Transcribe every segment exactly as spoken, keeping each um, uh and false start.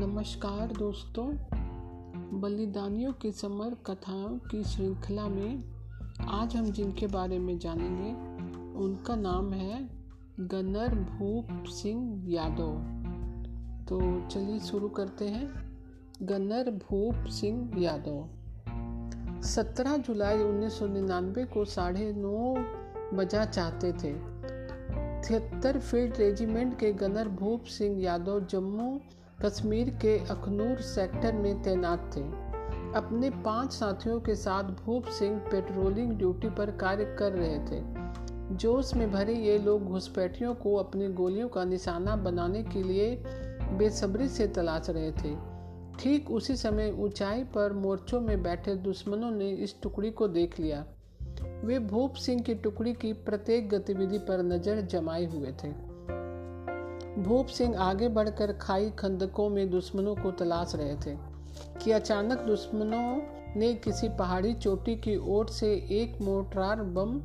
नमस्कार दोस्तों, बलिदानियों की समर कथाओं की श्रृंखला में आज हम जिनके बारे में जानेंगे उनका नाम है गनर भूप सिंह यादव। तो चलिए शुरू करते हैं। गनर भूप सिंह यादव सत्रह जुलाई उन्नीस सौ निन्यानवे को साढ़े नौ बजा चाहते थे। थिहत्तर फील्ड रेजिमेंट के गनर भूप सिंह यादव जम्मू कश्मीर के अखनूर सेक्टर में तैनात थे। अपने पांच साथियों के साथ भूप सिंह पेट्रोलिंग ड्यूटी पर कार्य कर रहे थे। जोश में भरे ये लोग घुसपैठियों को अपनी गोलियों का निशाना बनाने के लिए बेसब्री से तलाश रहे थे। ठीक उसी समय ऊंचाई पर मोर्चों में बैठे दुश्मनों ने इस टुकड़ी को देख लिया। वे भूप सिंह की टुकड़ी की प्रत्येक गतिविधि पर नजर जमाए हुए थे। भूप सिंह आगे बढ़कर खाई खंदकों में दुश्मनों को तलाश रहे थे कि अचानक दुश्मनों ने किसी पहाड़ी चोटी की ओर से एक मोर्टार बम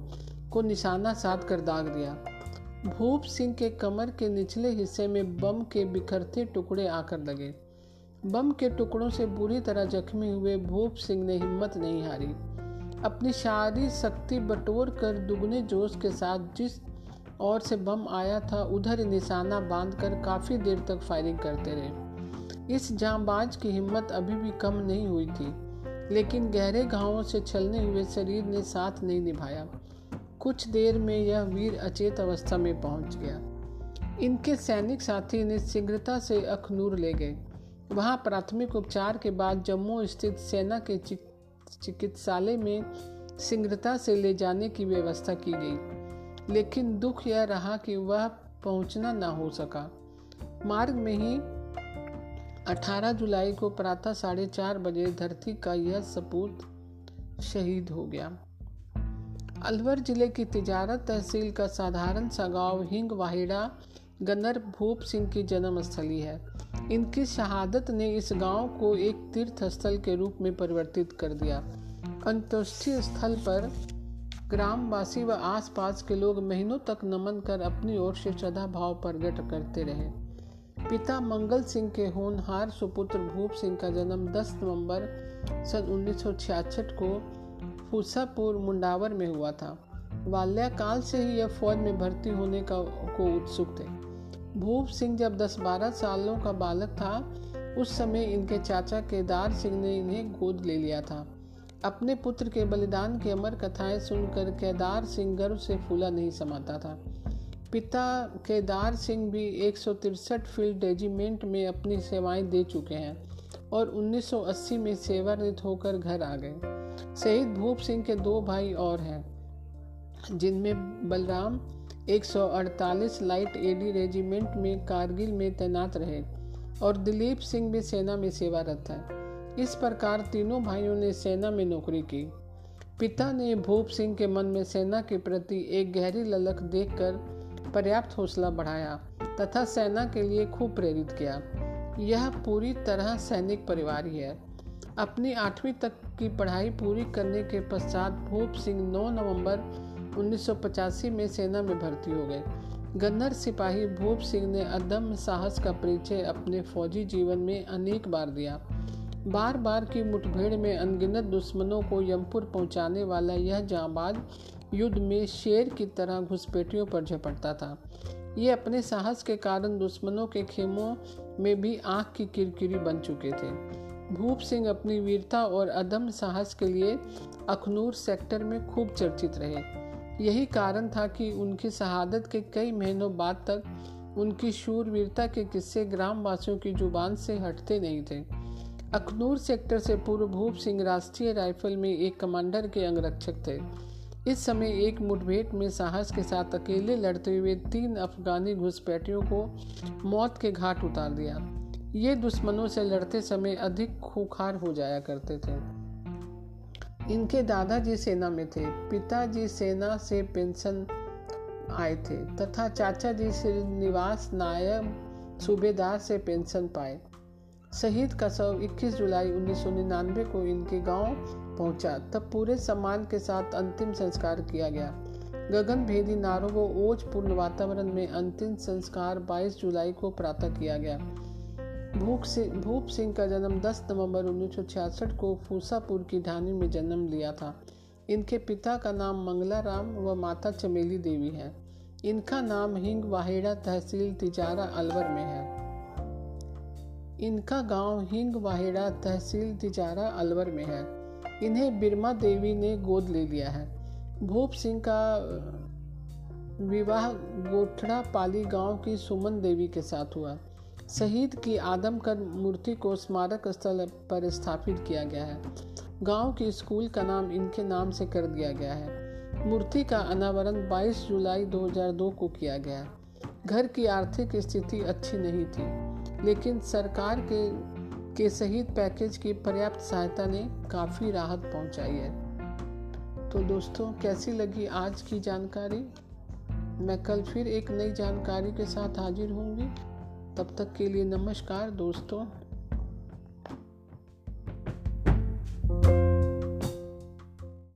को निशाना साध कर दाग दिया। भूप सिंह के कमर के निचले हिस्से में बम के बिखरते टुकड़े आकर लगे। बम के टुकड़ों से बुरी तरह जख्मी हुए भूप सिंह ने हिम्मत नहीं हारी। अपनी सारी शक्ति बटोर कर दुगने जोश के साथ जिस और से बम आया था उधर निशाना बांधकर काफ़ी देर तक फायरिंग करते रहे। इस जांबाज की हिम्मत अभी भी कम नहीं हुई थी, लेकिन गहरे घावों से छलने हुए शरीर ने साथ नहीं निभाया। कुछ देर में यह वीर अचेत अवस्था में पहुंच गया। इनके सैनिक साथी ने शीघ्रता से अखनूर ले गए। वहां प्राथमिक उपचार के बाद जम्मू स्थित सेना के चिकित्सालय में शीघ्रता से ले जाने की व्यवस्था की गई, लेकिन दुख यह रहा कि वह पहुंचना ना हो सका। मार्ग में ही अठारह जुलाई को प्रातः साढ़े चार बजे धरती का यह सपूत शहीद हो गया। अलवर जिले की तिजारत तहसील का साधारण सा गाँव हिंगवाहेड़ा गनर भूप सिंह की जन्मस्थली है। इनकी शहादत ने इस गांव को एक तीर्थ स्थल के रूप में परिवर्तित कर दिया। अंत्येष्टि स्थल पर ग्रामवासी व आसपास के लोग महीनों तक नमन कर अपनी ओर से श्रद्धा भाव प्रकट करते रहे। पिता मंगल सिंह के होनहार सुपुत्र भूप सिंह का जन्म दस नवंबर सन उन्नीस सौ छियासठ को फूसापुर मुंडावर में हुआ था। बाल्यकाल से ही यह फौज में भर्ती होने का को उत्सुक थे। भूप सिंह जब दस बारह सालों का बालक था उस समय इनके चाचा केदार सिंह ने इन्हें गोद ले लिया था। अपने पुत्र के बलिदान की अमर कथाएं सुनकर केदार सिंह गर्व से फूला नहीं समाता था। पिता केदार सिंह भी एक सौ तिरसठ फील्ड रेजिमेंट में अपनी सेवाएं दे चुके हैं और उन्नीस सौ अस्सी में सेवानिवृत्त होकर घर आ गए। शहीद भूप सिंह के दो भाई और हैं, जिनमें बलराम एक सौ अड़तालीस लाइट एडी रेजिमेंट में कारगिल में तैनात रहे और दिलीप सिंह भी सेना में सेवारत है। इस प्रकार तीनों भाइयों ने सेना में नौकरी की। पिता ने भूप सिंह के मन में सेना के प्रति एक गहरी ललक देखकर पर्याप्त हौसला बढ़ाया तथा सेना के लिए खूब प्रेरित किया। यह पूरी तरह सैनिक परिवार ही है। अपनी आठवीं तक की पढ़ाई पूरी करने के पश्चात भूप सिंह नौ नवंबर उन्नीस सौ पचासी में सेना में भर्ती हो गए। गन्नर सिपाही भूप सिंह ने अदम्य साहस का परिचय अपने फौजी जीवन में अनेक बार दिया। बार बार की मुठभेड़ में अनगिनत दुश्मनों को यमपुर पहुंचाने वाला यह जांबाज युद्ध में शेर की तरह घुसपैठियों पर झपटता था। ये अपने साहस के कारण दुश्मनों के खेमों में भी आंख की किरकिरी बन चुके थे। भूप सिंह अपनी वीरता और अदम्य साहस के लिए अखनूर सेक्टर में खूब चर्चित रहे। यही कारण था कि उनकी शहादत के कई महीनों बाद तक उनकी शूरवीरता के किस्से ग्रामवासियों की जुबान से हटते नहीं थे। अखनूर सेक्टर से पूर्व भूप सिंह राष्ट्रीय राइफल में एक कमांडर के अंगरक्षक थे। इस समय एक मुठभेड़ में साहस के साथ अकेले लड़ते हुए तीन अफगानी घुसपैठियों को मौत के घाट उतार दिया। ये दुश्मनों से लड़ते समय अधिक खूंखार हो जाया करते थे। इनके दादाजी सेना में थे, पिताजी सेना से पेंशन आए थे तथा चाचा जी श्रीनिवास नायब सूबेदार से पेंशन पाए। शहीद का शव इक्कीस जुलाई उन्नीस सौ निन्यानवे को इनके गांव पहुंचा, तब पूरे सम्मान के साथ अंतिम संस्कार किया गया। गगनभेदी नारों व ओजपूर्ण वातावरण में अंतिम संस्कार बाईस जुलाई को प्रातः किया गया। भूप सिंह का जन्म दस नवंबर उन्नीस सौ छियासठ को फूसापुर की ढाणी में जन्म लिया था। इनके पिता का नाम मंगला राम व माता चमेली देवी है। इनका नाम हिंगवाहेड़ा तहसील तिजारत अलवर में है। इनका गांव हिंगवाहेड़ा तहसील तिजारत अलवर में है। इन्हें बीरमा देवी ने गोद ले लिया है। भूप सिंह का विवाह गोठड़ा पाली गांव की सुमन देवी के साथ हुआ। शहीद की आदमकद मूर्ति को स्मारक स्थल पर स्थापित किया गया है। गांव के स्कूल का नाम इनके नाम से कर दिया गया है। मूर्ति का अनावरण बाईस जुलाई दो हज़ार दो को किया गया है। घर की आर्थिक स्थिति अच्छी नहीं थी, लेकिन सरकार के के शहीद पैकेज की पर्याप्त सहायता ने काफ़ी राहत पहुंचाई है। तो दोस्तों, कैसी लगी आज की जानकारी? मैं कल फिर एक नई जानकारी के साथ हाजिर होंगी। तब तक के लिए नमस्कार दोस्तों।